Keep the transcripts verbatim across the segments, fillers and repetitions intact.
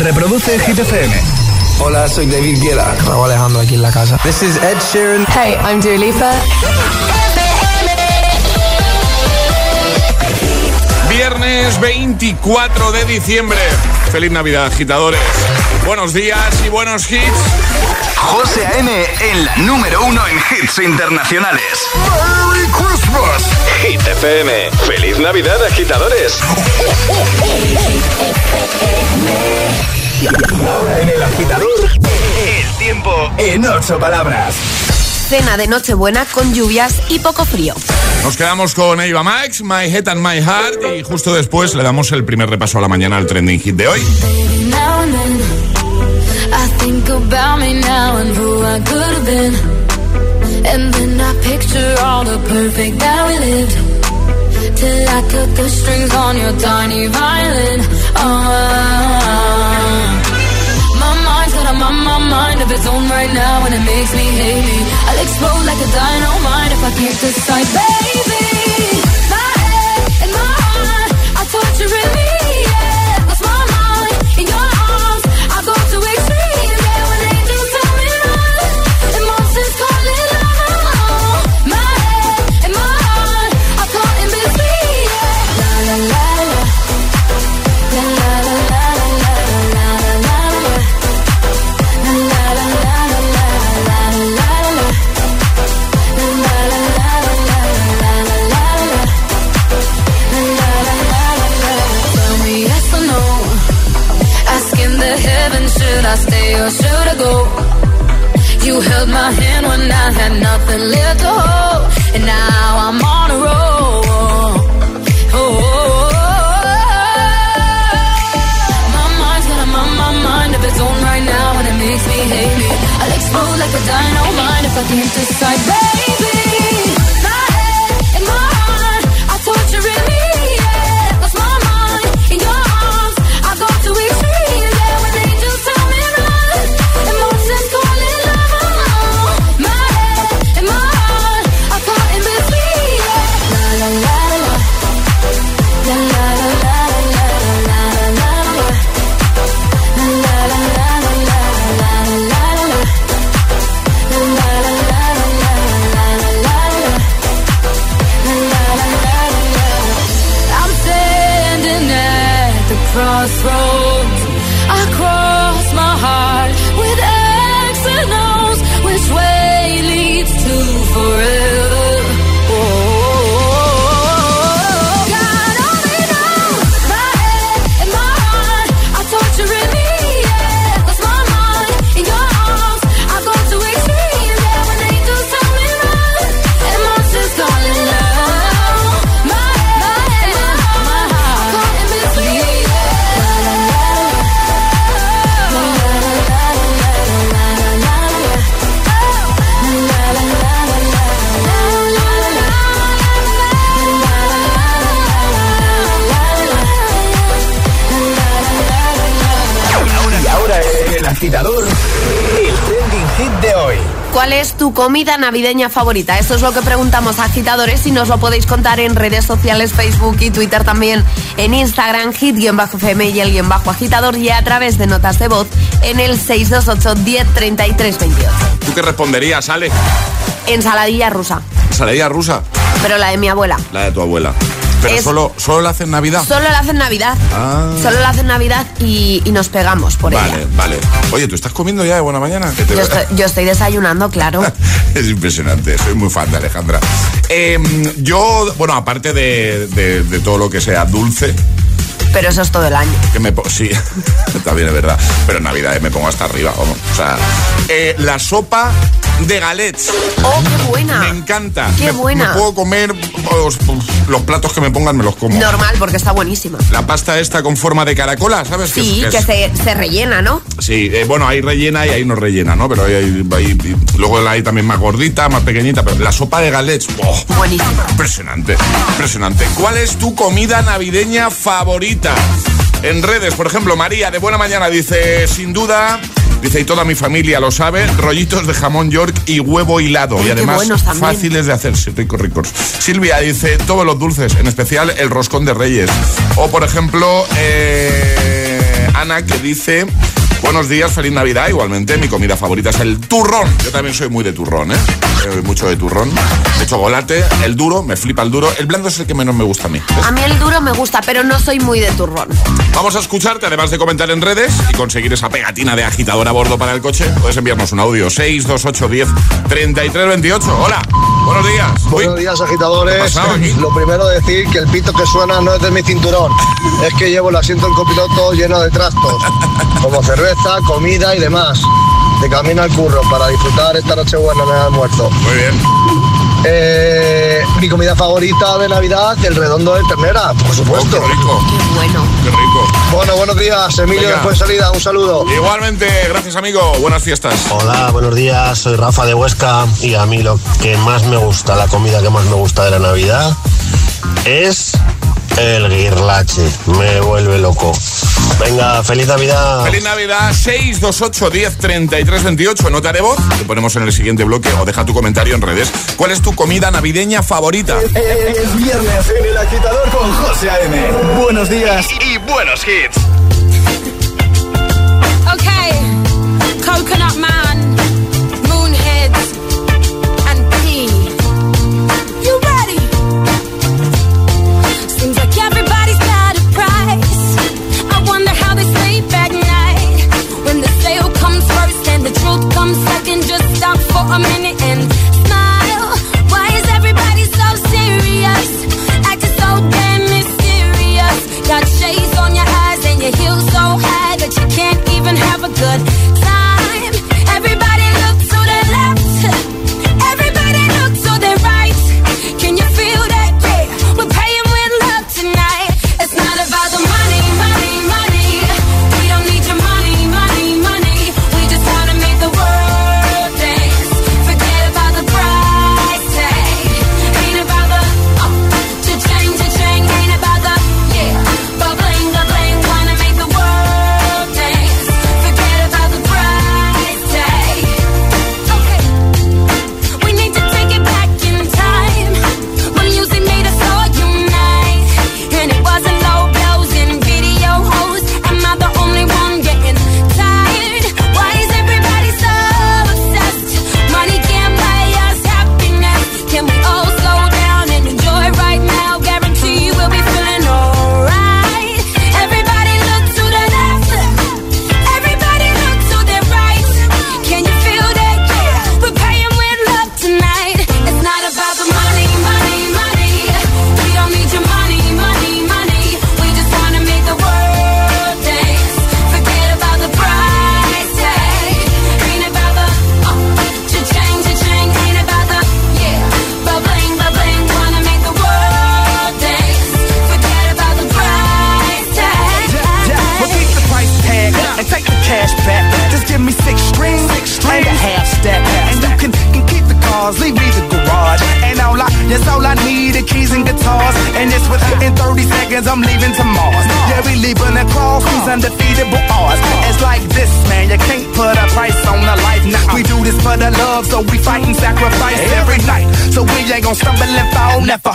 Reproduce Hit F M. Hola, soy David Guevara. Raúl Alejandro aquí en la casa. This is Ed Sheeran. Hey, I'm Dua Lipa. Viernes veinticuatro de diciembre. Feliz Navidad, agitadores. Buenos días y buenos hits. José A M en la número uno en hits internacionales. ¡Merry Christmas! Hit F M. ¡Feliz Navidad, agitadores! Y ahora en El Agitador, el tiempo en ocho palabras. Cena de Nochebuena con lluvias y poco frío. Nos quedamos con Ava Max, My Head and My Heart, y justo después le damos el primer repaso a la mañana al trending hit de hoy. I think about me now and who I could have been, and then I picture all the perfect that we lived, till I cut the strings on your tiny violin. Oh, my mind's got a mind, my mind of its own right now, and it makes me hate me. I'll explode like a dynamite if I can't decide, baby. My head and my heart are torturing me. Should I stay or should I go? You held my hand when I had nothing left to hold, and now I'm on a roll. Oh, oh, oh, oh. My mind's got a mind, my mind of its own right now, and it makes me hate me. I'll explode like a dynamite if I can't decide, baby. My head and my heart are torturing me. Yeah, lost my mind in your arms. I go to extremes. Crossroads, I cross my heart with X and O's. Which way leads to forever? Oh, God only knows. My head and my heart are torturing me. Yeah, lost my mind in your arms. I go to extremes. Yeah, when angels tell me run, and monsters calling out. My head and my heart are in between. Agitador, el trending hit de hoy. ¿Cuál es tu comida navideña favorita? Esto es lo que preguntamos a agitadores y nos lo podéis contar en redes sociales, Facebook y Twitter, también en Instagram, hit-fm y el guión bajo agitador, y a través de notas de voz en el seis dos ocho, uno cero tres tres, dos ocho. ¿Tú qué responderías, Ale? Ensaladilla rusa. ¿Ensaladilla rusa? Pero la de mi abuela. La de tu abuela. ¿Pero es, solo, solo la hacen Navidad? Solo la hacen Navidad. Ah. Solo la hacen Navidad y, y nos pegamos por vale, ella. Vale, vale. Oye, ¿tú estás comiendo ya de buena mañana? Te... Yo, estoy, yo estoy desayunando, claro. Es impresionante, soy muy fan de Alejandra. Eh, yo, bueno, aparte de, de, de todo lo que sea dulce... Pero eso es todo el año. Que me po- sí, también es verdad. Pero en Navidad me pongo hasta arriba, vamos. O sea, eh, la sopa de galets. ¡Oh, qué buena! Me encanta. ¡Qué me, buena! Me puedo comer los, los platos que me pongan, me los como. Normal, porque está buenísima. La pasta esta con forma de caracola, ¿sabes? Sí, que, es, que, que es... se, se rellena, ¿no? Sí, eh, bueno, hay rellena y ahí no rellena, ¿no? Pero hay, hay, hay, luego la hay también más gordita, más pequeñita. Pero la sopa de galets, ¡oh! Buenísima. Impresionante, impresionante. ¿Cuál es tu comida navideña favorita? En redes, por ejemplo, María de Buena Mañana dice, sin duda, dice, y toda mi familia lo sabe, rollitos de jamón York y huevo hilado. Ay, y además fáciles de hacer, sí, ricos, ricos. Silvia dice, todos los dulces, en especial el roscón de Reyes. O, por ejemplo, eh... Ana, que dice: buenos días, feliz Navidad. Igualmente, mi comida favorita es el turrón. Yo también soy muy de turrón, ¿eh? Soy mucho de turrón. De chocolate, el duro, me flipa el duro. El blando es el que menos me gusta a mí. A mí el duro me gusta, pero no soy muy de turrón. Vamos a escucharte, además de comentar en redes y conseguir esa pegatina de agitador a bordo para el coche. Puedes enviarnos un audio: seis dos ocho uno cero tres tres dos ocho. Hola, buenos días. Buenos Uy. días, agitadores. Lo primero, decir que el pito que suena no es de mi cinturón. Es que llevo el asiento del copiloto lleno de trastos, como cerveza, comida y demás, de camino al curro para disfrutar esta noche buena en el almuerzo. Muy bien. Eh, mi comida favorita de Navidad, el redondo de ternera, por supuesto. Oh, qué rico. Qué bueno. Qué rico. Bueno, buenos días, Emilio. Venga. Después de salida, un saludo. Igualmente, gracias, amigo. Buenas fiestas. Hola, buenos días. Soy Rafa de Huesca y a mí lo que más me gusta, la comida que más me gusta de la Navidad es el guirlache, me vuelve loco. Venga, feliz Navidad. Feliz Navidad. Seis dos ocho uno cero tres tres dos ocho. Nota de voz, te ponemos en el siguiente bloque o deja tu comentario en redes. ¿Cuál es tu comida navideña favorita? Es viernes en El Agitador con José A M. Buenos días y, y buenos hits. Ok, Coconut Man, Moonheads and Pea. Seems like everybody's got a price. I wonder how they sleep at night when the sale comes first and the truth comes second. Just stop for a minute and smile. Why is everybody so serious? Acting so damn mysterious. Got shades on your eyes and your heels so high that you can't even have a good time. Everybody look to the left. Everybody look to the right. Can you feel that?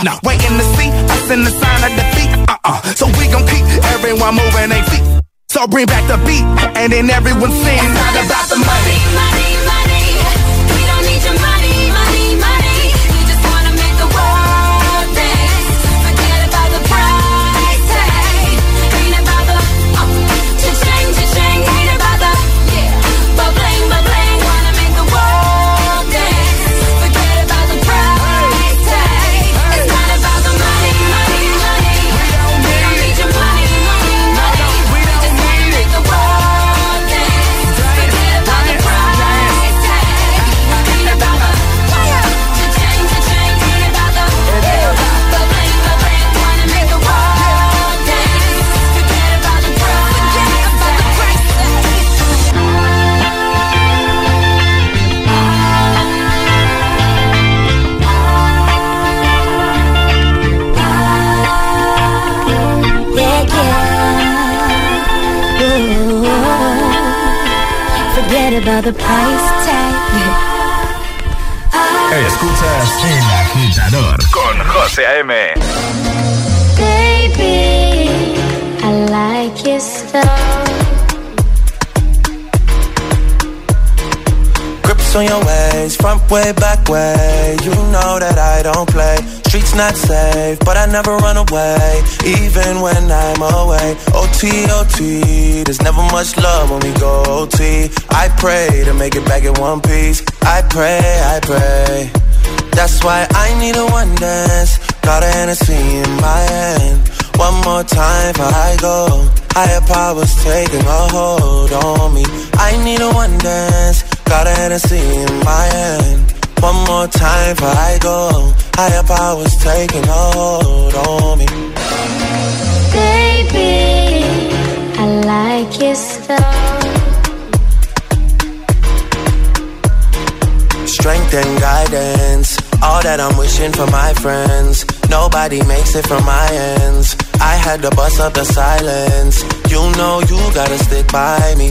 No. Waiting to see us in the sign of defeat. Uh-uh. So we gon' keep everyone moving their feet. So bring back the beat, and then everyone sing. It's not about the money. Money, money, money. We don't need your money, money, money. We just wanna make the world dance. Forget about the price tag. Ain't about the oh, cha-ching, cha-ching. Ain't about the yeah, ba-bling, ba-bling. Wanna make the world dance. Forget about the price. About the price tag. Escuchas El Agitador con José A M. Baby, I like you so. on your ways, front way, back way. You know that I don't play. Streets not safe, but I never run away, even when I'm away. O T, O T, there's never much love when we go O T. I pray to make it back in one piece. I pray, I pray. That's why I need a one dance. Got a Hennessy in my hand. One more time before I go. Higher powers taking a hold on me. I need a one dance. Got a Hennessy in my hand. One more time before I go. Higher powers taking a hold on me. Baby, I like your style. Strength and guidance, all that I'm wishing for my friends. Nobody makes it from my ends. I had to bust up the silence. You know you gotta stick by me.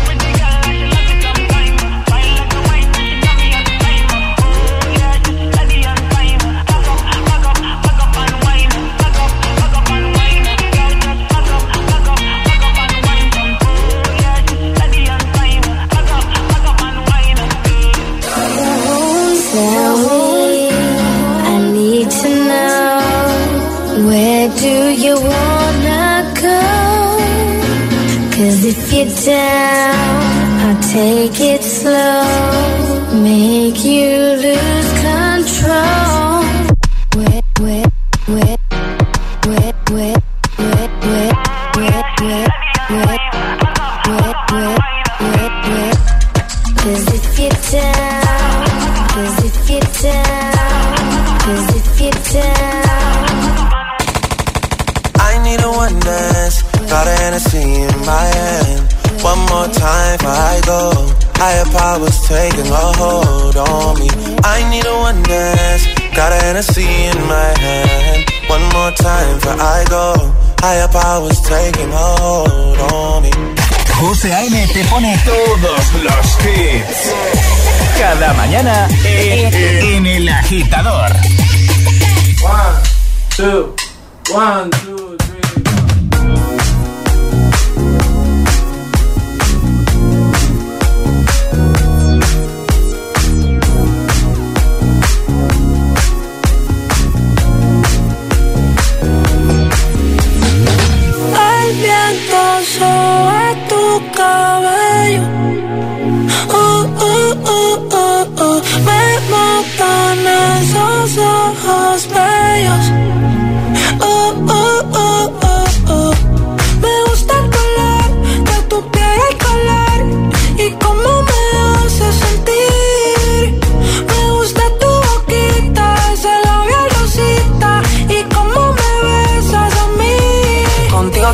Do you wanna go? Cause if you're down, I'll take it slow. Make you lose control. Where, where, where, where, where, where, where, where, where, where, where, where, where, where. Cause if you're down, cause if you're down, cause if you're down. Got a Hennessy in my hand. One more time before I go. Higher powers taking a hold on me. I need a one dance. Got a Hennessy in my hand. One more time before I go. Higher powers taking a hold on me. José A M te pone todos los hits. Cada mañana en, en El Agitador. One, two, one, two. Cabello, oh, oh, oh, oh, oh. Me matan esos ojos bellos, oh, oh, oh, oh, oh. Me gusta el color de tu piel, el color y cómo me hace sentir. Me gusta tu boquita, ese labial rosita y cómo me besas a mí. Contigo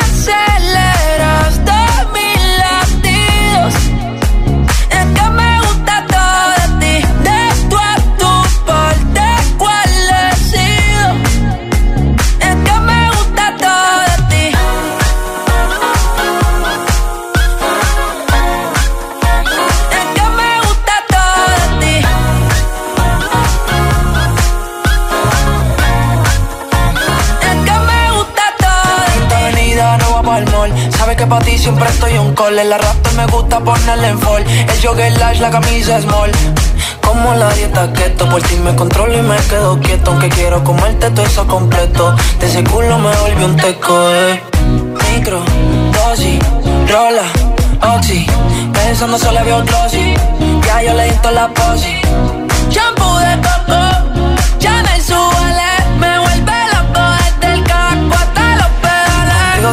Aceleras de mis latidos. Es que me gusta todo de ti. De tu a tu parte, ¿cuál he sido? Es que me gusta todo. Que pa' ti siempre estoy on call. El Raptor me gusta ponerle en fall. El jogger lash, la camisa small. Como la dieta keto, por ti me controlo y me quedo quieto. Aunque quiero comerte todo eso completo. De ese culo me volvió un teco, eh. Micro, dosis, rola, oxi. Pensando solo había un glossy. Ya yo le di toda la posi. Shampoo de coco, ya me súbale. Me vuelve la poeta del caco hasta los pedales. Digo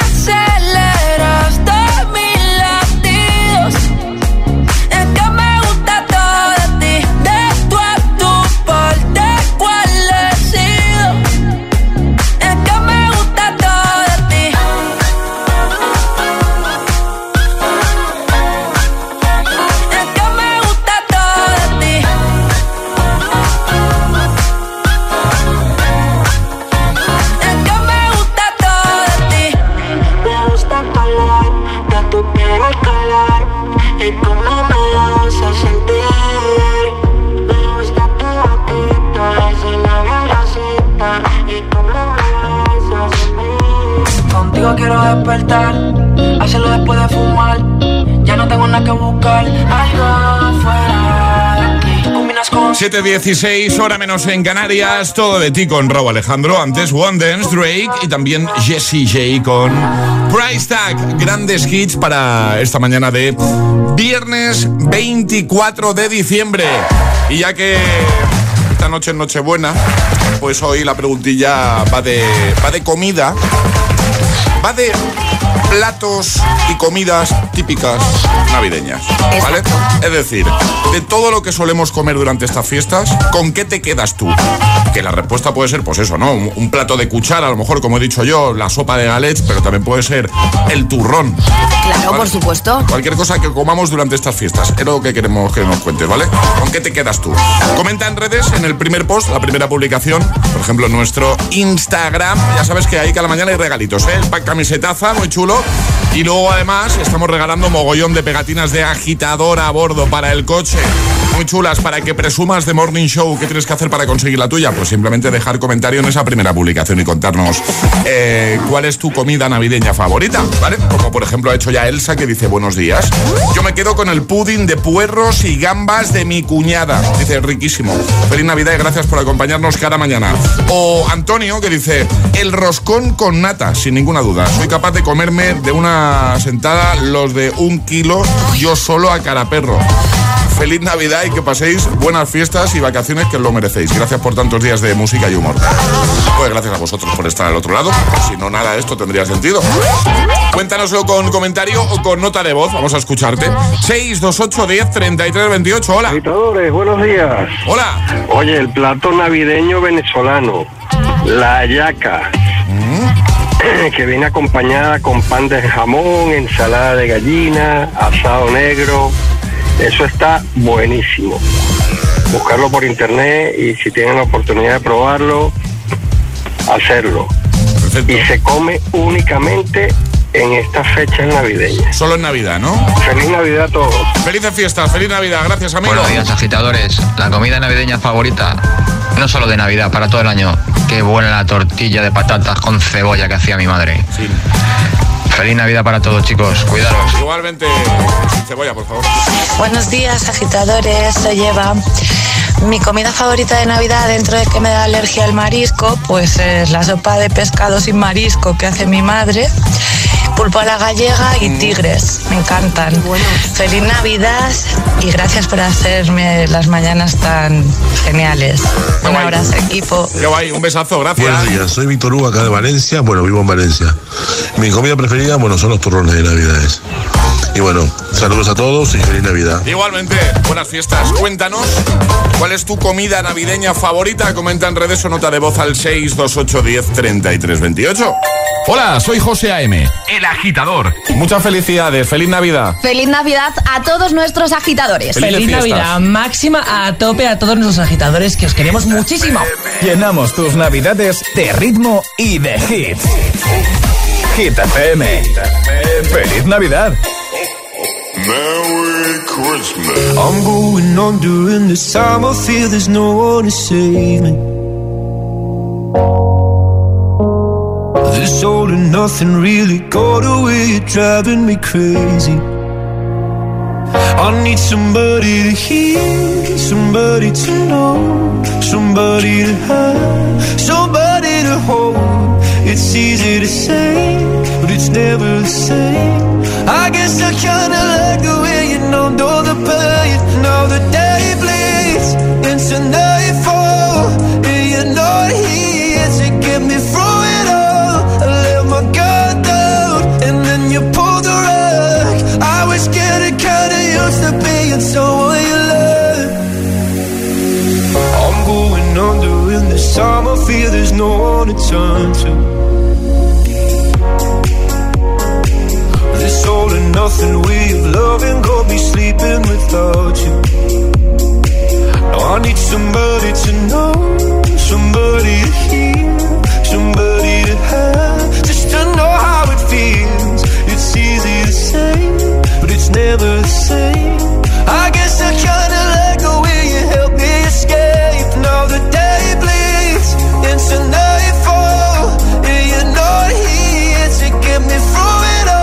Aceleras todos mis latidos. Es que me gusta todo de ti. De tu a tu parte, ¿cuál he sido? Es que me gusta todo de ti. Es que me gusta todo de ti. Es que me gusta todo de ti. Me gusta el color de tu piel, el color y cómo me hace sentir. Me gusta tu boquita, ese labio rosita y cómo me hace sentir. Contigo quiero despertar, hacerlo después de fumar. Ya no tengo nada que buscar, algo fuera de aquí. Tú combinas con... siete dieciséis, hora menos en Canarias. Todo de ti con Raúl Alejandro. Antes One Dance, Drake y también Jessie J con Price Tag. Grandes hits para esta mañana de viernes veinticuatro de diciembre. Y ya que esta noche es Nochebuena, pues hoy la preguntilla va de, va de comida. Va de platos y comidas típicas navideñas, ¿vale? Exacto. Es decir, de todo lo que solemos comer durante estas fiestas, ¿con qué te quedas tú? Que la respuesta puede ser, pues eso, ¿no? Un, un plato de cuchara, a lo mejor, como he dicho yo, la sopa de galets, pero también puede ser el turrón. Claro, ¿vale? Por supuesto. Cualquier cosa que comamos durante estas fiestas, es lo que queremos que nos cuentes, ¿vale? ¿Con qué te quedas tú? Comenta en redes, en el primer post, la primera publicación, por ejemplo, en nuestro Instagram. Ya sabes que ahí cada mañana hay regalitos, ¿eh? El pack camisetaza, muy chulo. Y luego además estamos regalando mogollón de pegatinas de agitador a bordo para el coche. Muy chulas, para que presumas de Morning Show. ¿Qué tienes que hacer para conseguir la tuya? Pues simplemente dejar comentario en esa primera publicación y contarnos eh, cuál es tu comida navideña favorita, ¿vale? Como por ejemplo ha hecho ya Elsa, que dice buenos días. Yo me quedo con el pudding de puerros y gambas de mi cuñada. Dice, riquísimo. Feliz Navidad y gracias por acompañarnos cada mañana. O Antonio, que dice, el roscón con nata, sin ninguna duda. Soy capaz de comerme de una sentada los de un kilo yo solo a cara perro. Feliz Navidad y que paséis buenas fiestas y vacaciones, que os lo merecéis. Gracias por tantos días de música y humor. Pues gracias a vosotros por estar al otro lado. Si no, nada de esto tendría sentido. Cuéntanoslo con comentario o con nota de voz. Vamos a escucharte. seis dos ocho uno cero tres tres dos ocho. Hola. Agitadores, buenos días. Hola. Oye, el plato navideño venezolano, la hallaca. ¿Mm? Que viene acompañada con pan de jamón, ensalada de gallina, asado negro. Eso está buenísimo. Buscarlo por internet y si tienen la oportunidad de probarlo, hacerlo. Perfecto. Y se come únicamente en estas fechas navideñas. Solo en Navidad, ¿no? Feliz Navidad a todos. Felices fiestas, feliz Navidad, gracias amigos. Buenos días agitadores, la comida navideña favorita, no solo de Navidad, para todo el año. Qué buena la tortilla de patatas con cebolla que hacía mi madre. Sí. Feliz Navidad para todos, chicos. Cuidaros. Igualmente, sin cebolla, por favor. Buenos días, agitadores. Soy Eva. Mi comida favorita de Navidad, dentro de que me da alergia al marisco, pues es la sopa de pescado sin marisco que hace mi madre. Pulpo a la gallega y tigres, me encantan. Bueno. Feliz Navidad y gracias por hacerme las mañanas tan geniales. Qué un guay. Abrazo, equipo. Qué guay, un besazo, gracias. Buenos días, soy Víctor Hugo, acá de Valencia. Bueno, vivo en Valencia. Mi comida preferida, bueno, son los turrones de Navidades. Y bueno, saludos a todos y feliz Navidad. Igualmente, buenas fiestas. Cuéntanos, ¿cuál es tu comida navideña favorita? Comenta en redes o nota de voz al seis dos ocho uno cero tres tres dos ocho. Hola, soy José A M, el agitador. Muchas felicidades, feliz Navidad. Feliz Navidad a todos nuestros agitadores. Feliz, feliz Navidad máxima a tope a todos nuestros agitadores, que os queremos muchísimo. Llenamos tus Navidades de ritmo y de hits. Hit F M. Feliz Navidad. Merry Christmas. I'm going on during this time. I feel there's no one to save me. This all and nothing really got away. You're driving me crazy. I need somebody to hear, somebody to know, somebody to have, somebody to hold. It's easy to say, but it's never the same. I guess I kinda like the way you know, know the pain. Now the day bleeds into nightfall, and you're not here to get me through it all. I let my guard down, and then you pulled the rug. I was getting kinda used to being someone you love. I'm going under in this time, I fear there's no one to turn to. All and nothing we've loved and go be sleeping without you. Now I need somebody to know, somebody to hear, somebody to have, just to know how it feels. It's easy to say, but it's never the same. I guess I kinda like the way you help me escape. Now the day bleeds into nightfall, and you're not here to get me through it all.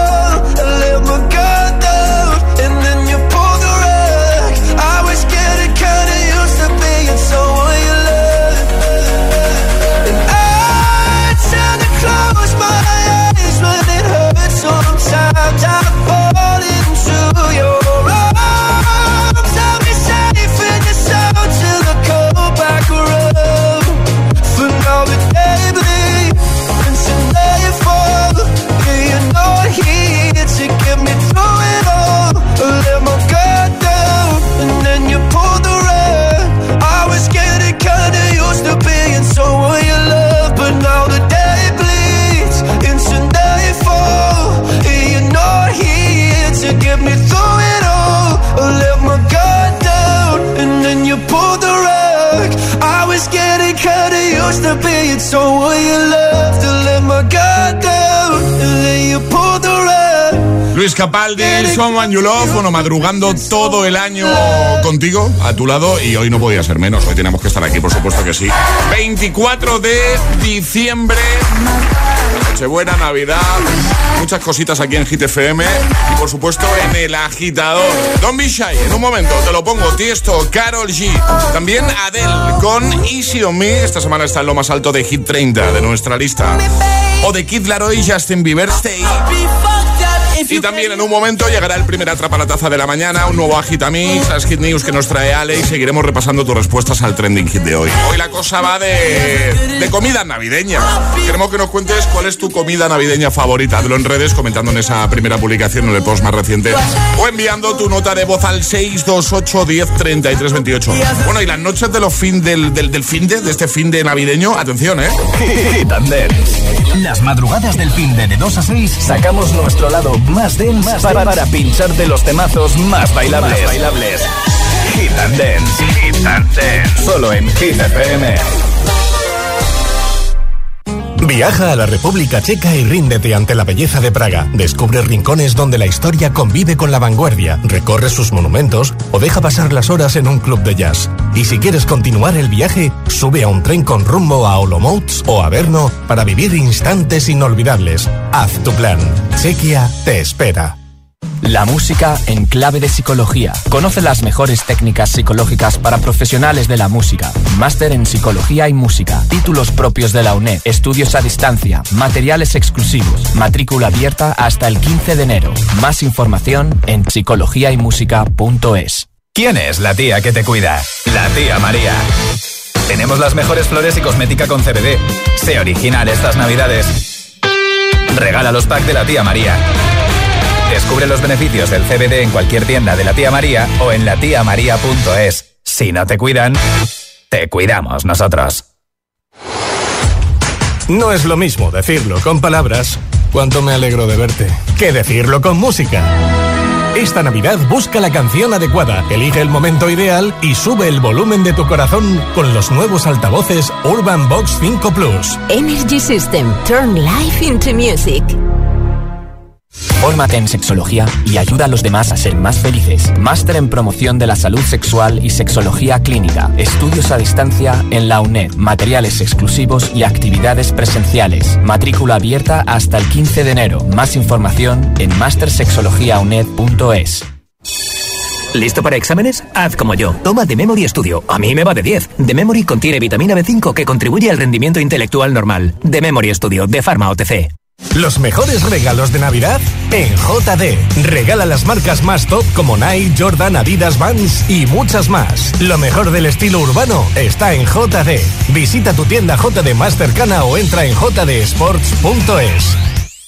To be it, so will you love to let my guard down and then you pull the rug. Luis Capaldi, Someone You Love, bueno, madrugando todo el año contigo, a tu lado, y hoy no podía ser menos, hoy tenemos que estar aquí, por supuesto que sí. veinticuatro de diciembre, Nochebuena, Navidad, muchas cositas aquí en Hit F M y por supuesto en El Agitador. Don't Be Shy, en un momento te lo pongo, Tiesto, Karol G, también Adele con Easy On Me, esta semana está en lo más alto de Hit treinta de nuestra lista, o de Kid Laroi, Justin Bieber, Stay. Y también en un momento llegará el primer Atrapa la Taza de la mañana, un nuevo Agitamix, las Hit News que nos trae Ale y seguiremos repasando tus respuestas al Trending Hit de hoy. Hoy la cosa va de, de comida navideña. Queremos que nos cuentes cuál es tu comida navideña favorita. Hazlo en redes comentando en esa primera publicación o en el post más reciente o enviando tu nota de voz al seis dos ocho uno cero tres tres dos ocho. Bueno, y las noches de los fin del, del, del fin de, de este fin de navideño, atención, ¿eh? Las madrugadas del fin de de dos a seis sacamos nuestro lado más dense para, para pinchar de los temazos más bailables. Más bailables. Hit and Dance. Hit and Dance. Solo en Hit F M. Viaja a la República Checa y ríndete ante la belleza de Praga. Descubre rincones donde la historia convive con la vanguardia, recorre sus monumentos o deja pasar las horas en un club de jazz. Y si quieres continuar el viaje, sube a un tren con rumbo a Olomouc o a Brno para vivir instantes inolvidables. Haz tu plan. Chequia te espera. La música en clave de psicología. Conoce las mejores técnicas psicológicas para profesionales de la música. Máster en psicología y música. Títulos propios de la U N E D. Estudios a distancia. Materiales exclusivos. Matrícula abierta hasta el quince de enero. Más información en psicología y música punto es. ¿Quién es la tía que te cuida? La tía María. Tenemos las mejores flores y cosmética con C B D. Sé original estas navidades. Regala los packs de la tía María. Descubre los beneficios del C B D en cualquier tienda de la tía María o en la tía maría punto es. Si no te cuidan, te cuidamos nosotros. No es lo mismo decirlo con palabras, cuánto me alegro de verte, que decirlo con música. Esta Navidad busca la canción adecuada, elige el momento ideal y sube el volumen de tu corazón con los nuevos altavoces Urban Box cinco Plus. Energy System. Turn life into music. Fórmate en sexología y ayuda a los demás a ser más felices. Máster en promoción de la salud sexual y sexología clínica. Estudios a distancia en la U N E D. Materiales exclusivos y actividades presenciales. Matrícula abierta hasta el quince de enero. Más información en máster sexología u n e d punto es. ¿Listo para exámenes? Haz como yo. Toma The Memory Studio. A mí me va de diez. The Memory contiene vitamina B cinco que contribuye al rendimiento intelectual normal. The Memory Studio de Pharma O T C. Los mejores regalos de Navidad en J D. Regala las marcas más top como Nike, Jordan, Adidas, Vans y muchas más. Lo mejor del estilo urbano está en J D. Visita tu tienda J D más cercana o entra en j d sports punto es.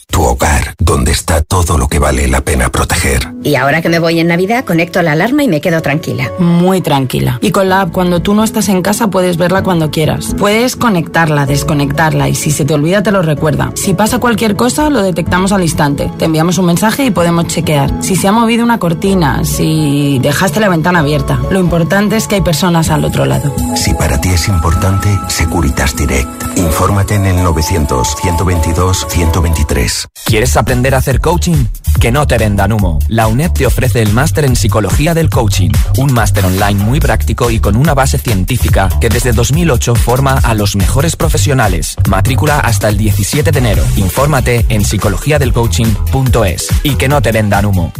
Tu hogar, donde está todo lo que vale la pena proteger. Y ahora que me voy en Navidad, conecto la alarma y me quedo tranquila. Muy tranquila. Y con la app, cuando tú no estás en casa, puedes verla cuando quieras. Puedes conectarla, desconectarla y si se te olvida, te lo recuerda. Si pasa cualquier cosa, lo detectamos al instante. Te enviamos un mensaje y podemos chequear. Si se ha movido una cortina, si dejaste la ventana abierta. Lo importante es que hay personas al otro lado. Si para ti es importante, Securitas Direct. Infórmate en el novecientos, ciento veintidós, ciento veintitrés. ¿Quieres aprender a hacer coaching? Que no te vendan humo. La UNED te ofrece el máster en Psicología del Coaching, un máster online muy práctico y con una base científica que desde dos mil ocho forma a los mejores profesionales. Matrícula hasta el diecisiete de enero. Infórmate en psicología del coaching punto es. Y que no te vendan humo.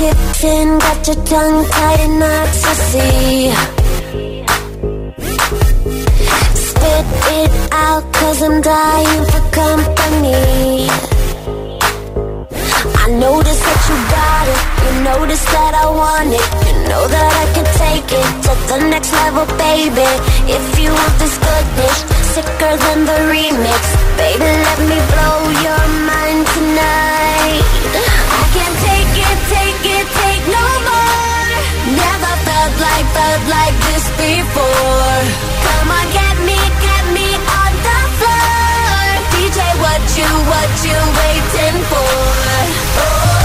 Kitten got your tongue tied in knots, I see. Spit it out, cause I'm dying for company. I notice that you got it, you notice that I want it. You know that I can take it to the next level, baby. If you want this goodness, sicker than the remix. Baby, let me blow your mind tonight. I can't take it, take it, take no more. Never felt like, felt like this before. Come on, get me, get me on the floor. D J, what you, what you waiting for? Oh.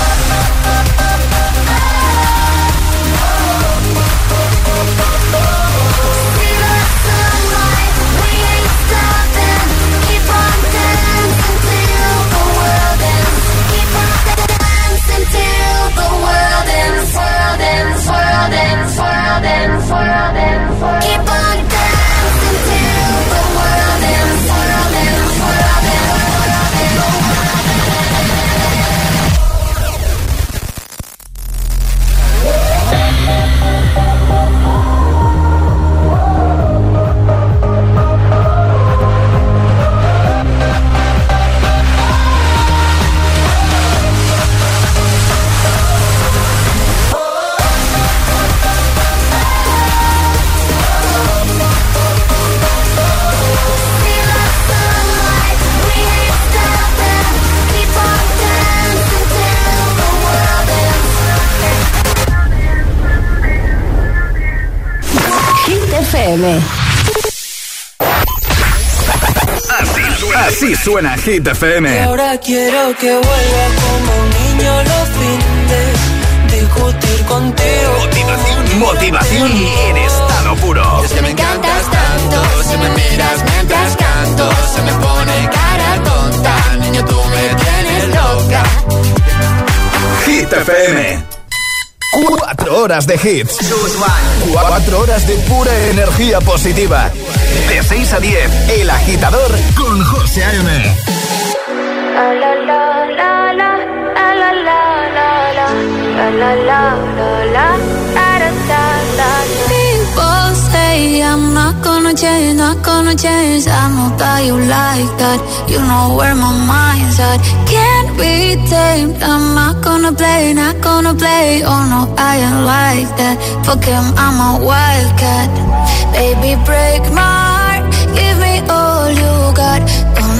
Así suena Hit F M. Y ahora quiero que vuelva como un niño los fines, discutir contigo. Motivación, motivación en estado puro. Es que me encantas tanto, si me miras mientras canto, se me pone cara tonta, niño tú me tienes loca. Hit F M. Cuatro horas de hits. Cuatro horas de pura energía positiva. De seis a diez, El Agitador con José A M. People say I'm not gonna change, not gonna change. I know that you like that. You know where my mind's at. Can't be tamed. I'm not gonna play, not gonna play. Oh no, I ain't like that. Fuck him, I'm a wildcat. Baby, break my heart. Give me all you got. Don't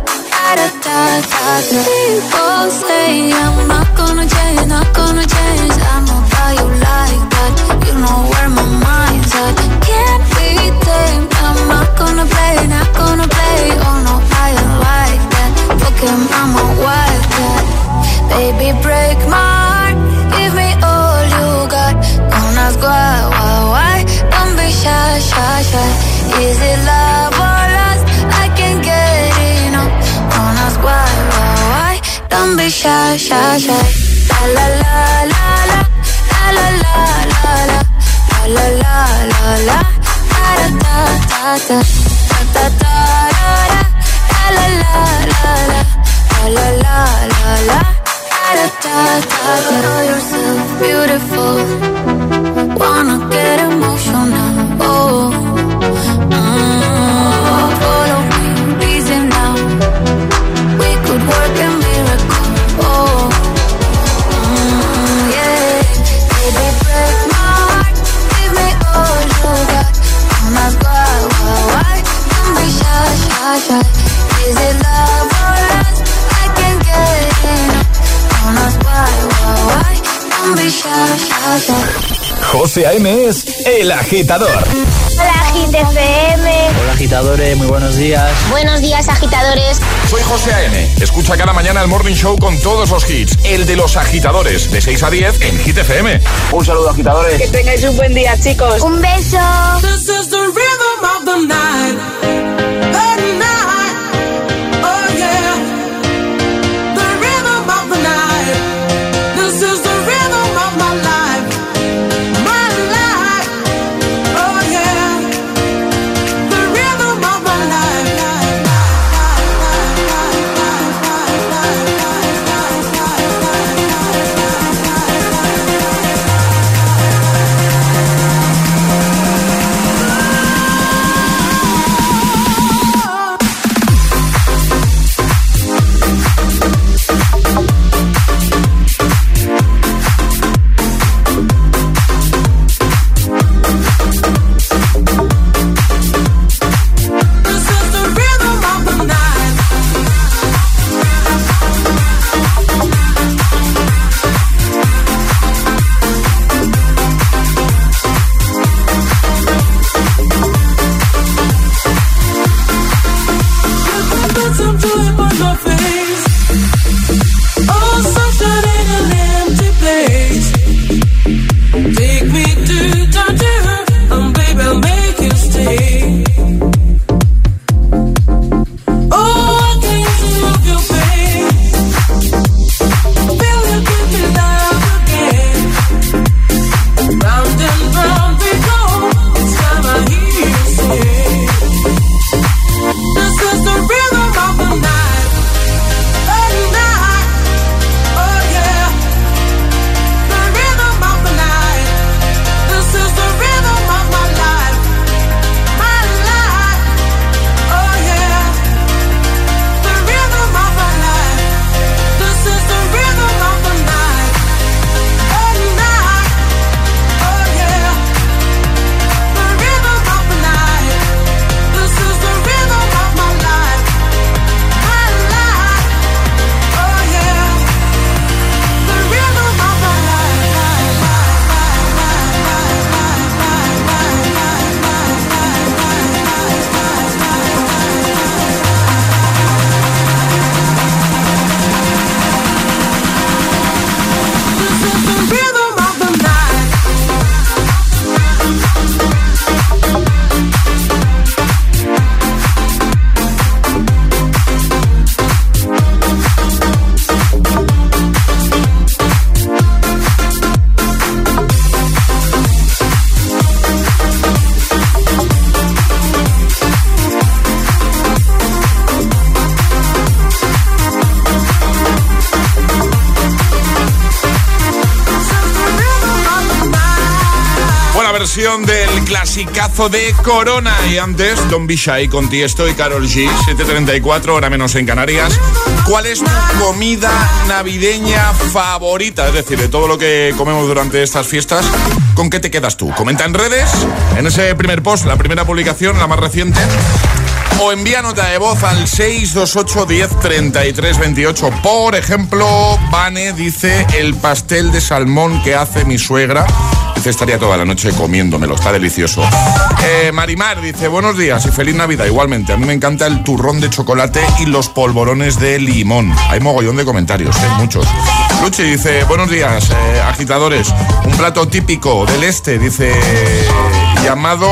da da da da. People say I'm not gonna change, not gonna change. I know how you like that. You know where my mind's at. Can't be tamed. I'm not gonna play, not gonna play. Oh no, I ain't like that. Fuck him, I'm a wildcat. Baby, break my heart. Give me all you got. Don't ask why. shy, shy, shy. Is it love or lust? I can't get enough. Don't ask why, why, why. Don't be shy, shy, shy. La la la la la, la la la la, la la la la, da da da da, da da da da, la la la la, la la la la, da da da da. Call yourself beautiful. Wanna get emotional. Oh, mm-hmm. Follow me, easy now. We could work a miracle. Oh, mm-hmm. Yeah. Baby, break my heart. Give me all you got. Don't ask why, why, why. Don't be shy, shy, shy. Is it love or lust? I can't get enough. Don't ask why, why, why. Don't be shy, shy, shy. José A M es El Agitador. Hola, Hit F M. Hola, agitadores, muy buenos días. Buenos días, agitadores. Soy José A M. Escucha cada mañana el Morning Show con todos los hits. El de los agitadores, de seis a diez en Hit F M. Un saludo, agitadores. Que tengáis un buen día, chicos. Un beso. This is the rhythm of the night. Del clasicazo de Corona. Y antes, Don't Be Shy con Tiesto y Karol G. siete treinta y cuatro, hora menos en Canarias. ¿Cuál es tu comida navideña favorita? Es decir, de todo lo que comemos durante estas fiestas, ¿con qué te quedas tú? Comenta en redes, en ese primer post, la primera publicación, la más reciente, o envía nota de voz al seis dos ocho uno cero tres tres dos ocho. Por ejemplo, Vane dice: el pastel de salmón que hace mi suegra, estaría toda la noche comiéndomelo, está delicioso. Eh, Marimar dice: buenos días y feliz Navidad. Igualmente, a mí me encanta el turrón de chocolate y los polvorones de limón. Hay mogollón de comentarios, ¿eh? Muchos. Luchi dice: buenos días, eh, agitadores. Un plato típico del este, dice... llamado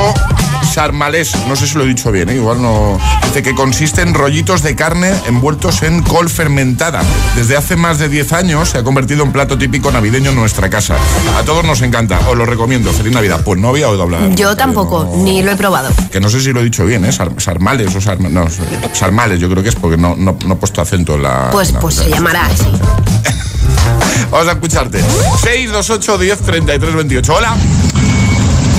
sarmalés, no sé si lo he dicho bien, ¿eh? Igual no. Dice que consiste en rollitos de carne envueltos en col fermentada. Desde hace más de diez años se ha convertido en plato típico navideño en nuestra casa. A todos nos encanta, os lo recomiendo. Feliz Navidad. Pues no había oído hablar. Yo tampoco, no, ni lo he probado. Que no sé si lo he dicho bien, ¿eh? Sar, sarmales o sar, no, sarmales, yo creo que es porque no, no, no he puesto acento en la... Pues, en pues la, se la, llamará así. Vamos a escucharte. seis dos ocho, diez, treinta y tres, veintiocho. Hola.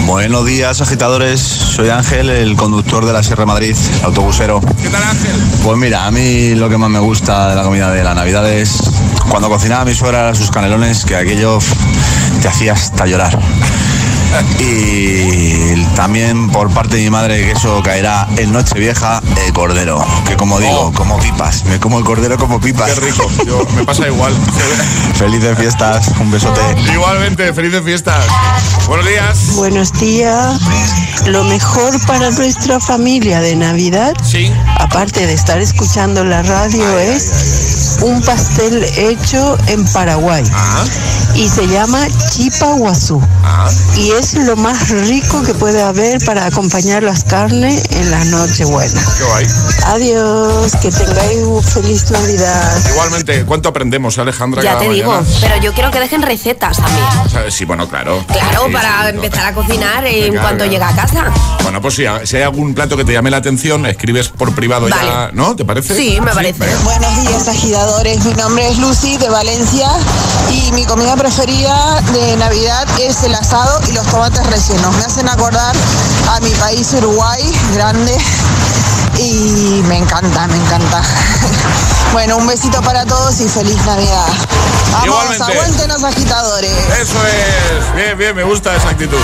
Buenos días, agitadores. Soy Ángel, el conductor de la Sierra de Madrid, autobusero. ¿Qué tal, Ángel? Pues mira, a mí lo que más me gusta de la comida de la Navidad es cuando cocinaba mi suegra sus canelones, que aquello te hacía hasta llorar. Y también por parte de mi madre, que eso caerá en Nochevieja, el cordero. Que como digo, oh. como pipas. Me como el cordero como pipas. Qué rico, yo, me pasa igual. Felices fiestas, un besote. Igualmente, felices fiestas. Buenos días. Buenos días. Lo mejor para nuestra familia de Navidad, sí, aparte de estar escuchando la radio, ay, es ay, ay, ay. un pastel hecho en Paraguay. Ajá. Y se llama chipa guazú. Ajá. Y es lo más rico que puede haber para acompañar las carnes en la Nochebuena. Qué guay. Adiós, que tengáis un feliz Navidad. Igualmente, ¿cuánto aprendemos, Alejandra? Ya te mañana? digo, pero yo quiero que dejen recetas también. Sí, bueno, claro. Claro, sí, para sí, empezar no. a cocinar en claro, cuanto claro. llega a casa. Bueno, pues si hay algún plato que te llame la atención, escribes por privado vale. ya, ¿no? ¿Te parece? Sí, me parece. Sí, buenos días, agitadores. Mi nombre es Lucy, de Valencia, y mi comida preferida de Navidad es el asado y los tomates rellenos. Me hacen acordar a mi país, Uruguay, grande, y me encanta, me encanta. Bueno, un besito para todos y feliz Navidad. Vamos, igualmente. Aguántenos, agitadores. Eso es. Bien, bien, me gusta esa actitud.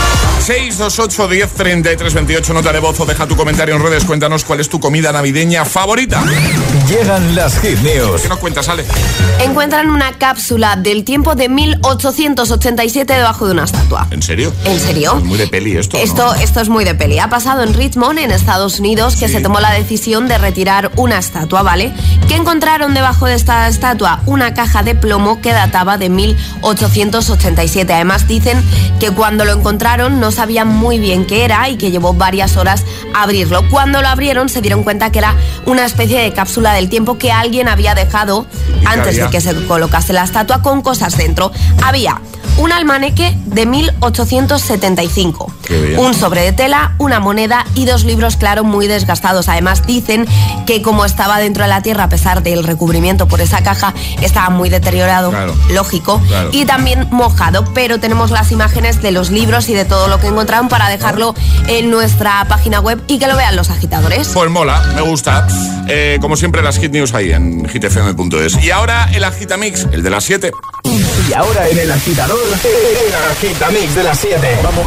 seis dos ocho, diez, treinta y tres, veintiocho, nota de voz o deja tu comentario en redes. Cuéntanos cuál es tu comida navideña favorita. Llegan las Hit News. ¿Qué nos cuentas, Ale? Encuentran una cápsula del tiempo de mil ochocientos ochenta y siete debajo de una estatua. ¿En serio? ¿En serio? Es muy de peli esto, esto, ¿no? Esto es muy de peli. Ha pasado en Richmond, en Estados Unidos, que sí. se tomó la decisión de retirar una estatua, ¿vale? Que encontraron debajo de esta estatua una caja de plomo que databa de mil ochocientos ochenta y siete. Además, dicen que cuando lo encontraron no sabían muy bien qué era y que llevó varias horas abrirlo. Cuando lo abrieron se dieron cuenta que era una especie de cápsula del tiempo que alguien había dejado antes de que se colocase la estatua, con cosas dentro. Había un almanaque de mil ochocientos setenta y cinco, un sobre de tela, una moneda y dos libros, claro, muy desgastados. Además dicen que como estaba dentro de la tierra, a pesar del recubrimiento por esa caja, estaba muy deteriorado, claro, lógico, claro, y también mojado. Pero tenemos las imágenes de los libros y de todo lo que encontraron para dejarlo en nuestra página web y que lo vean los agitadores. Pues mola, me gusta. Eh, como siempre, las Hit News ahí en hit f m punto es. Y ahora el Agitamix, el de las siete. Y ahora en el agitador, el Agitamix de las siete. Vamos.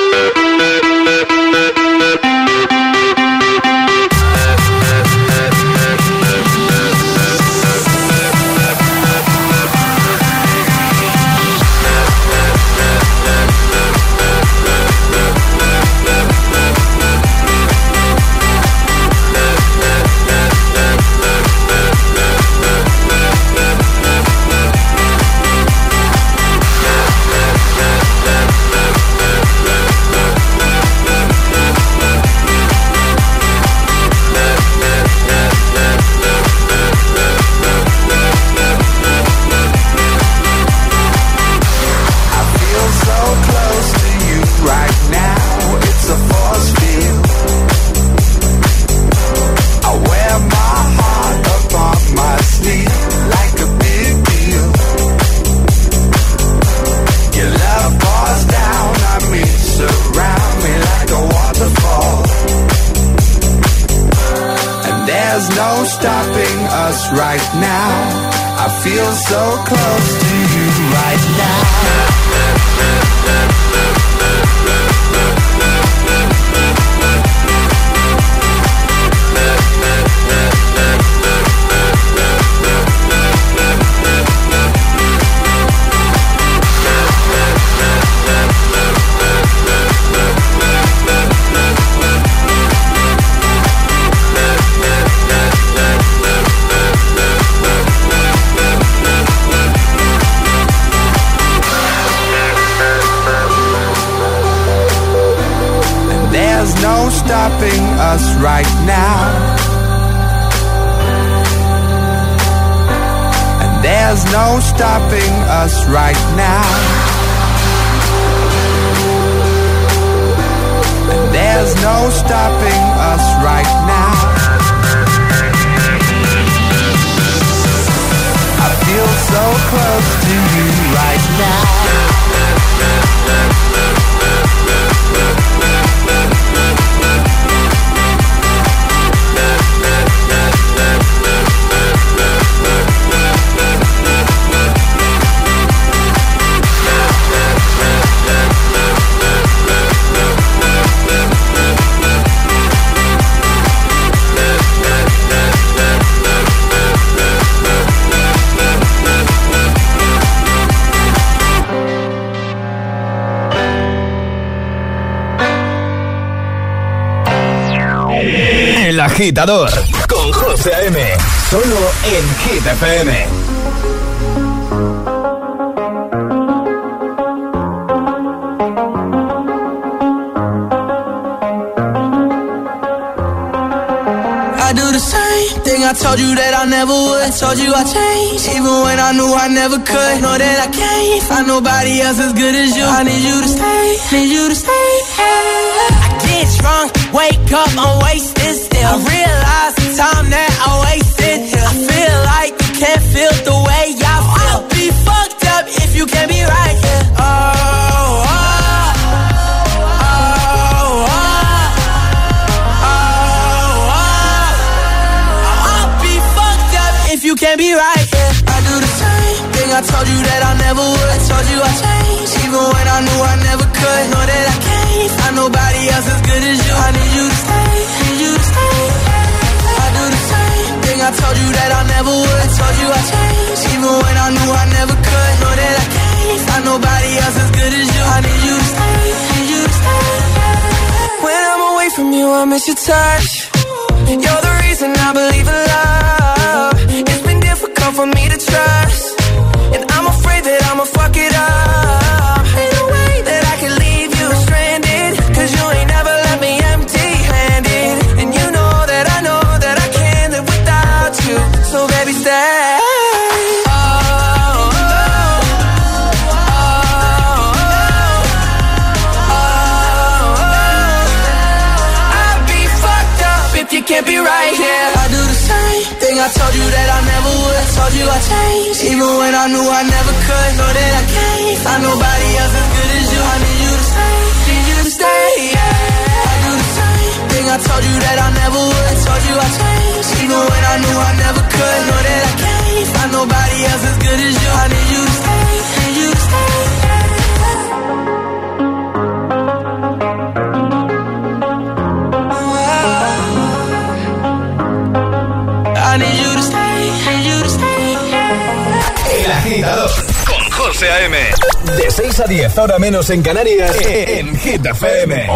I feel so close to you right now. Stopping us right now, and there's no stopping us right now, and there's no stopping us right now. I feel so close to you right now. El agitador con José A M, solo en Hit F M. I do the same thing I told you that I never would. I told you I changed, even when I knew I never could. Know that I can't find nobody else as good as you. I need you to stay, need you to stay. I get drunk, wake up, I'm wasted still. I realize the time that I wasted here. I feel like you can't feel the way I feel. I'll be fucked up if you can't be right here. Oh, oh, oh, oh, oh, oh. I'll be fucked up if you can't be right here. I do the same thing I told you that I never would. I told you I changed, even when I knew I never could. Know that I can't. Find nobody else as good as you. I need you to stay, need you to stay. I do the same thing I told you that I never would. I told you I changed, even when I knew I never could. Know that I can't find nobody else as good as you. I need you to stay, need you to stay. When I'm away from you, I miss your touch. You're the reason I believe in love. It's been difficult for me to trust, and I'm afraid that I'ma fuck it up. Ain't no way that I can leave. I told you that I never would. I told you I changed, even when I knew I never could. Know that I can't find nobody else as good as you. I need you to stay, need you to stay. Yeah. I do the same thing I told you that I never would. I told you I changed, even when I knew I never could. Know that I can't find nobody else as good as you. I need you to stay, need you to stay. I need you to stay, need you to stay. El agitador con José A M, de seis a diez, hora menos en Canarias, en Hit F M. If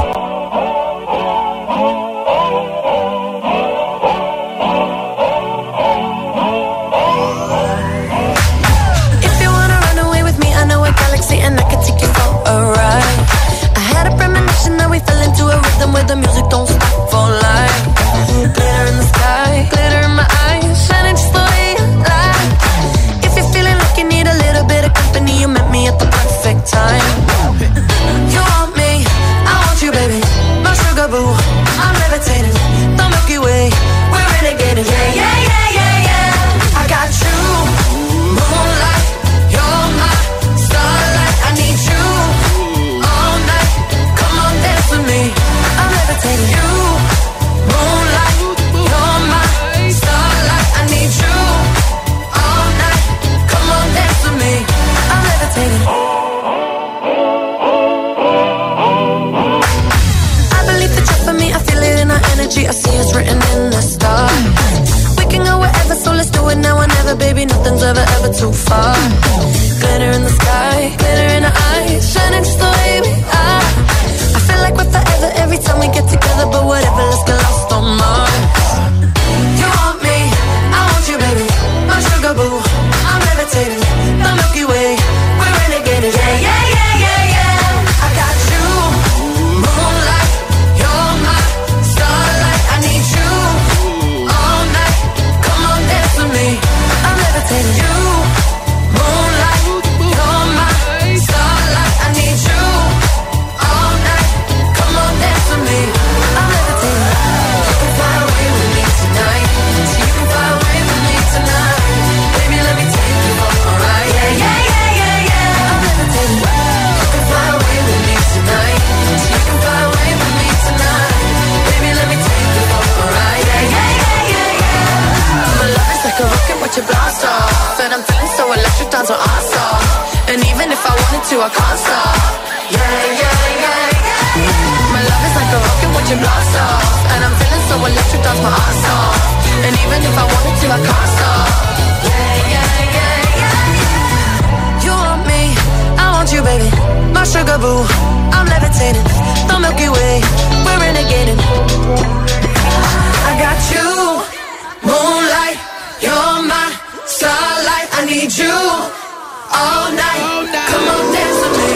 you wanna run away with me, I know a galaxy and I can take you for a ride. I had a premonition that we fell into a rhythm where the music don't stop for life. Glitter in the sky, glitter in my eyes, shining just the way you like. If you're feeling like you need a little bit of company, you met me at the perfect time. You want me, I want you, baby. My sugar boo, I'm levitating. The Milky Way, we're renegading. Yeah, yeah, yeah, yeah, yeah. I got you, moonlight. You're my starlight. I need you all night. Come on, dance with me. I'm levitating you. Moonlight, you're my starlight. I need you all night. poetry I see is written in the stars. We can go wherever, so let's do it now or never, baby. Nothing's ever, ever too far. Glitter in the sky, glitter in our eyes, shining just the way we are. I feel like we're forever every time we get together, but whatever, let's get lost on Mars. You want me, I want you, baby. My sugar boo, I'm levitating. The Milky Way, we're renegading. Yeah, yeah, yeah. And you, moonlight, you're my starlight. I need you all night. Come on, dance with me. I'm levitating. You can fly away with me tonight. So you can fly away with me tonight. Baby, let me take you on a ride. Yeah, yeah, yeah, yeah, yeah. I'm levitating. You can fly away with me tonight. So you can fly away with me tonight. Baby, let me take you on a ride. Yeah, yeah, yeah, yeah, yeah. My love is like a rocket, watch it blast off. And I'm feeling so electric, dance on our song. And even if I wanted to, I can't stop. Yeah, yeah, yeah, yeah, yeah. My love is like a rocket, watch it blast off. And I'm feeling so electric, dance my ass off. And even if I wanted to, I can't stop. Yeah, yeah, yeah, yeah, yeah. You want me, I want you, baby. My sugar boo, I'm levitating. The Milky Way, we're renegading. I got you, moonlight, you're my starlight, I need you all night. All night. Come on, dance with me.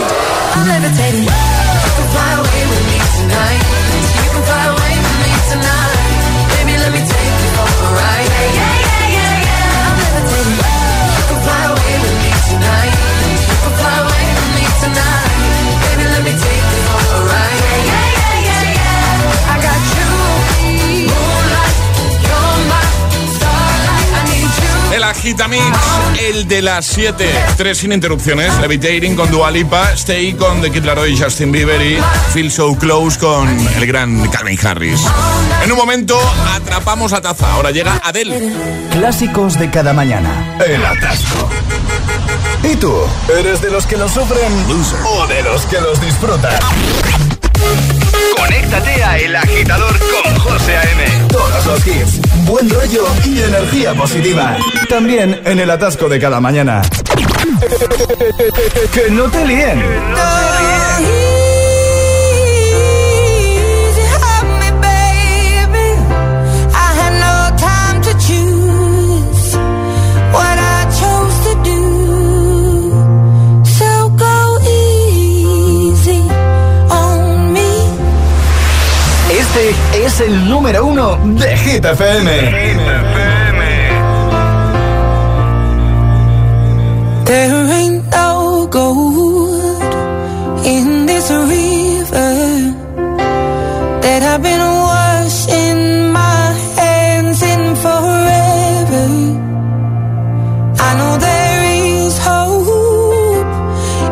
I'm levitating. You can fly away with me tonight. You can fly away with me tonight. Baby, let me take you for a ride. Yeah, yeah, yeah, yeah, yeah. I'm levitating. You can fly away with me tonight. You can fly away with me tonight. Baby, let me take you for a ride. Yeah, yeah, yeah, yeah, yeah. I got you. Moonlight, you're my starlight, I need you. El Agitamix, el de las siete. Tres sin interrupciones. Levitating con Dua Lipa, Stay con The Kid Laroi, Justin Bieber y Feel So Close con el gran Calvin Harris. En un momento atrapamos a Taza. Ahora llega Adele. Clásicos de cada mañana. El atasco. ¿Y tú? ¿Eres de los que lo sufren o de los que los disfrutan? Conéctate a El Agitador con José A M. Todos los hits, buen rollo y energía positiva. También en el atasco de cada mañana. ¡Que no te líen! Este es el número uno de Hit F M. There ain't no gold in this river that I've been washing my hands in forever. I know there is hope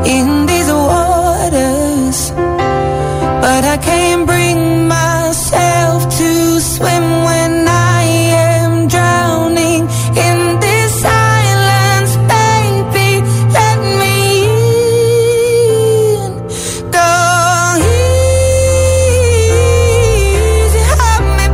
in these waters, but I can't bring my to swim when I am drowning in this silence, baby, let me in. Go easy, help me,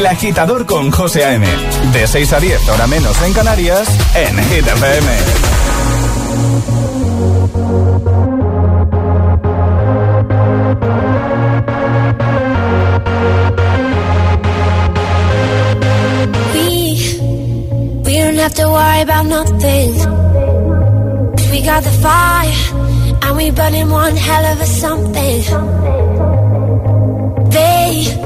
El Agitador con José A M. De seis a diez, hora menos en Canarias, en Hit F M. Have to worry about nothing. We got the fire and we burning one hell of a something. They,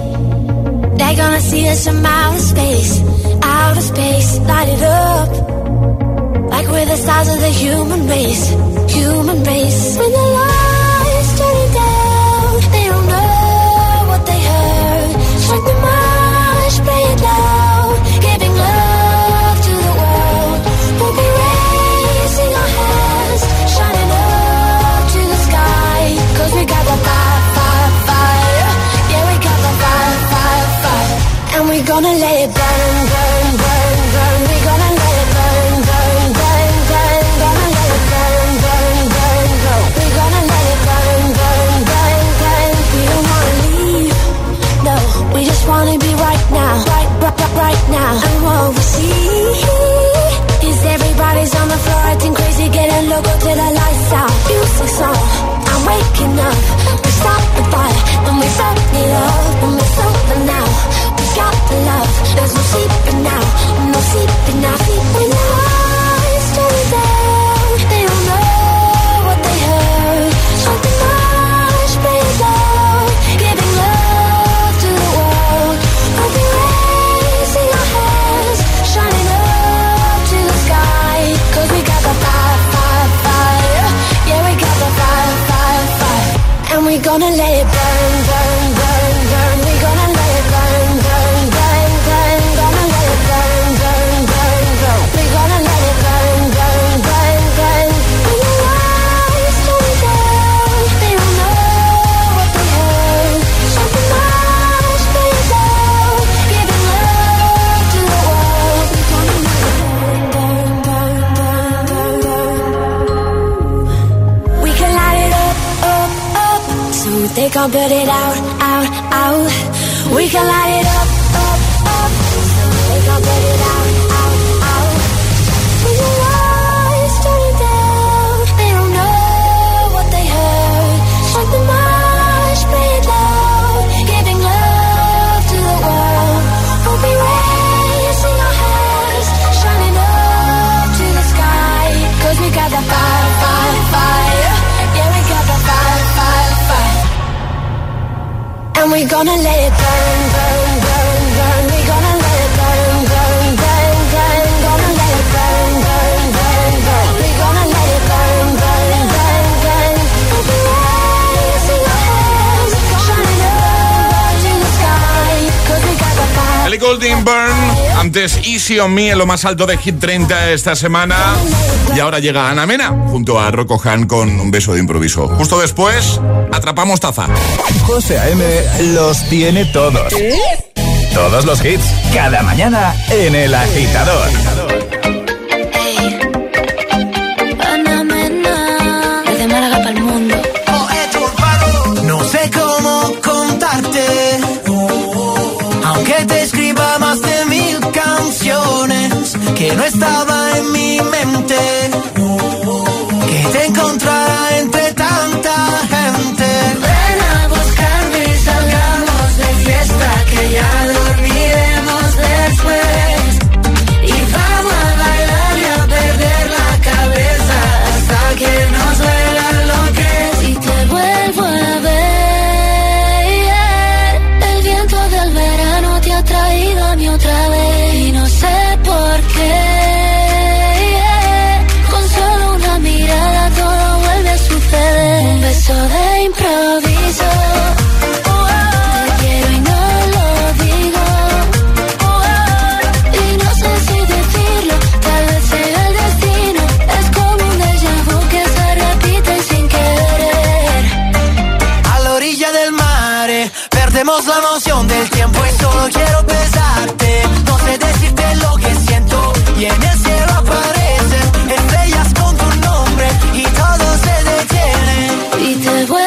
they're gonna see us from outer space, outer space, light it up like we're the stars of the human race, human race. When the lights turn it down, they don't know what they heard. Strike the march, play it loud, giving love. We got the fire, fire, fire. Yeah, we got the fire, fire, fire. And we gonna let it burn, burn, burn, burn. We gonna let it burn, burn, burn, burn. Gonna let it burn, burn, burn, burn. We gonna let it burn, burn, burn, burn. We don't wanna leave, no. We just wanna be right now, right, right, right, right now. And what we see is everybody's on the floor acting crazy, getting loco till the lights out. Music's on. Waking up, we stop the fight, when we fuck it up, when we're sober now, we got the love, there's no sleeping now, no sleeping now, when the lights turn down, they don't know what they heard, shut the march, play it loud, giving love to the world, I'll be raising our hands, shining up to the sky, cause we got the fire, fire, fire, yeah we got the fire, fire. And we gonna let it burn, burn, burn, burn. We gonna let it burn, burn, burn, burn. Gonna let it burn, burn, burn, burn. We gonna let it burn, burn, burn, burn. When the lights turn down, they don't know what they heard. Shut the march, play it loud, giving love to the world. We gonna let it burn, burn, burn, burn, burn. We can light it up, up, up. So they gon' put it out, out, out. We can light it up, up, up. So they gon' put it out, out, out. When the lights turn down, they don't know what they heard. Strike the march, play it loud, giving love to the world. We'll be raising our hands, shining up to the sky. 'Cause we got the fire, fire, fire. Yeah, we got the fire, fire. And we're gonna let it burn, burn, burn, burn. We're gonna let it burn, burn, burn, burn. Gonna let it burn, burn, burn, burn. We're gonna let it burn, burn, burn, burn. We'll be raising our hands, shining up to the sky. 'Cause we got the fire. Ellie Goulding, Burn. Antes Easy on Me, en lo más alto de Hit treinta esta semana. Y ahora llega Ana Mena junto a Rocco Han con Un beso de improviso. Justo después, atrapamos taza. José A M los tiene todos. ¿Eh? Todos los hits, cada mañana en El Agitador. Hey. Ana Mena, desde Málaga para el mundo. No sé cómo contarte, aunque te escriba más de mil canciones, que no estaba en mi mente, que te encontrará entre tanta gente. Ven a buscarme y salgamos de fiesta, que ya dormiremos después. Y vamos a bailar y a perder la cabeza hasta que nos duela lo que es. Si te vuelvo a ver, el viento del verano te ha traído a mí otra vez. Y no sé por qué. Un beso de improviso, oh, oh. Te quiero y no lo digo, oh, oh. Y no sé si decirlo, tal vez sea el destino. Es como un déjà vu que se repite sin querer. A la orilla del mar, eh, perdemos la noción del tiempo y solo quiero besarte. No sé decirte lo que siento y en el cielo aparecen estrellas con tu nombre y todo se detiene. Y te voy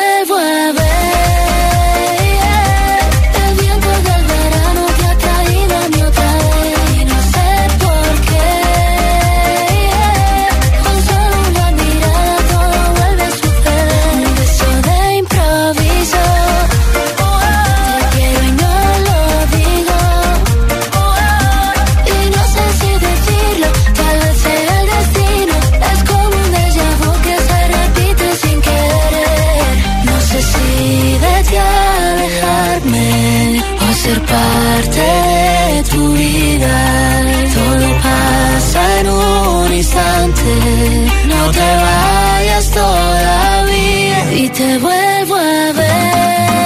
no te vayas todavía y te vuelvo a ver.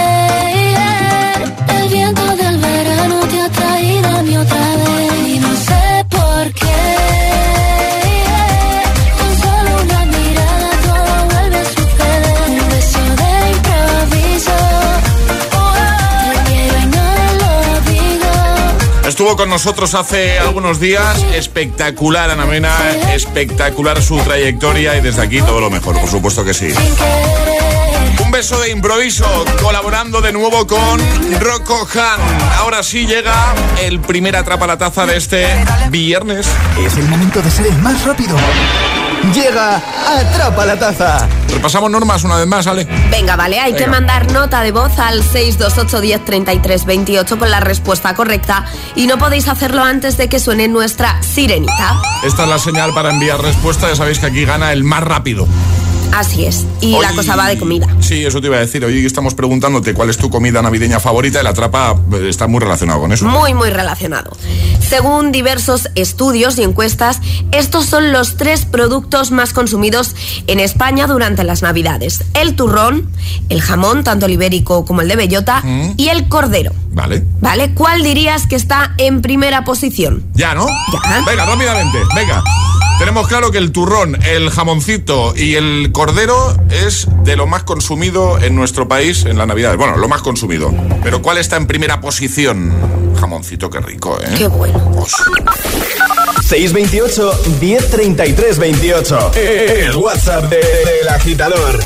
El viento del verano te ha traído a mí otra vez y no sé por qué. Estuvo con nosotros hace algunos días, espectacular Ana Mena, espectacular su trayectoria y desde aquí todo lo mejor, por supuesto que sí. Un beso de improviso, colaborando de nuevo con Rocco Han. Ahora sí llega el primer Atrapa la Taza de este viernes. Es el momento de ser el más rápido. Llega Atrapa la Taza. Repasamos normas una vez más, Ale. Venga, vale, hay Venga. que mandar nota de voz al seis dos ocho uno cero tres tres dos ocho con la respuesta correcta y no podéis hacerlo antes de que suene nuestra sirenita. Esta es la señal para enviar respuesta, ya sabéis que aquí gana el más rápido. Así es, y hoy la cosa va de comida. Sí, eso te iba a decir, hoy estamos preguntándote cuál es tu comida navideña favorita y la Atrapa está muy relacionado con eso. Muy, muy relacionado. Según diversos estudios y encuestas, estos son los tres productos más consumidos en España durante las Navidades. El turrón, el jamón, tanto el ibérico como el de bellota, ¿Mm? y el cordero. Vale. Vale, ¿cuál dirías que está en primera posición? Ya, ¿no? Ya. Venga, rápidamente, venga. Tenemos claro que el turrón, el jamoncito y el cordero es de lo más consumido en nuestro país en la Navidad. Bueno, lo más consumido. Pero ¿cuál está en primera posición? Jamoncito, qué rico, ¿eh? Qué bueno. Oh, sí. seis dos ocho uno cero tres tres dos ocho. El WhatsApp de, del agitador.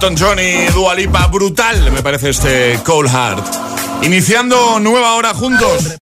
Elton John y Dua Lipa. Brutal, me parece este Cold Heart. Iniciando nueva hora juntos.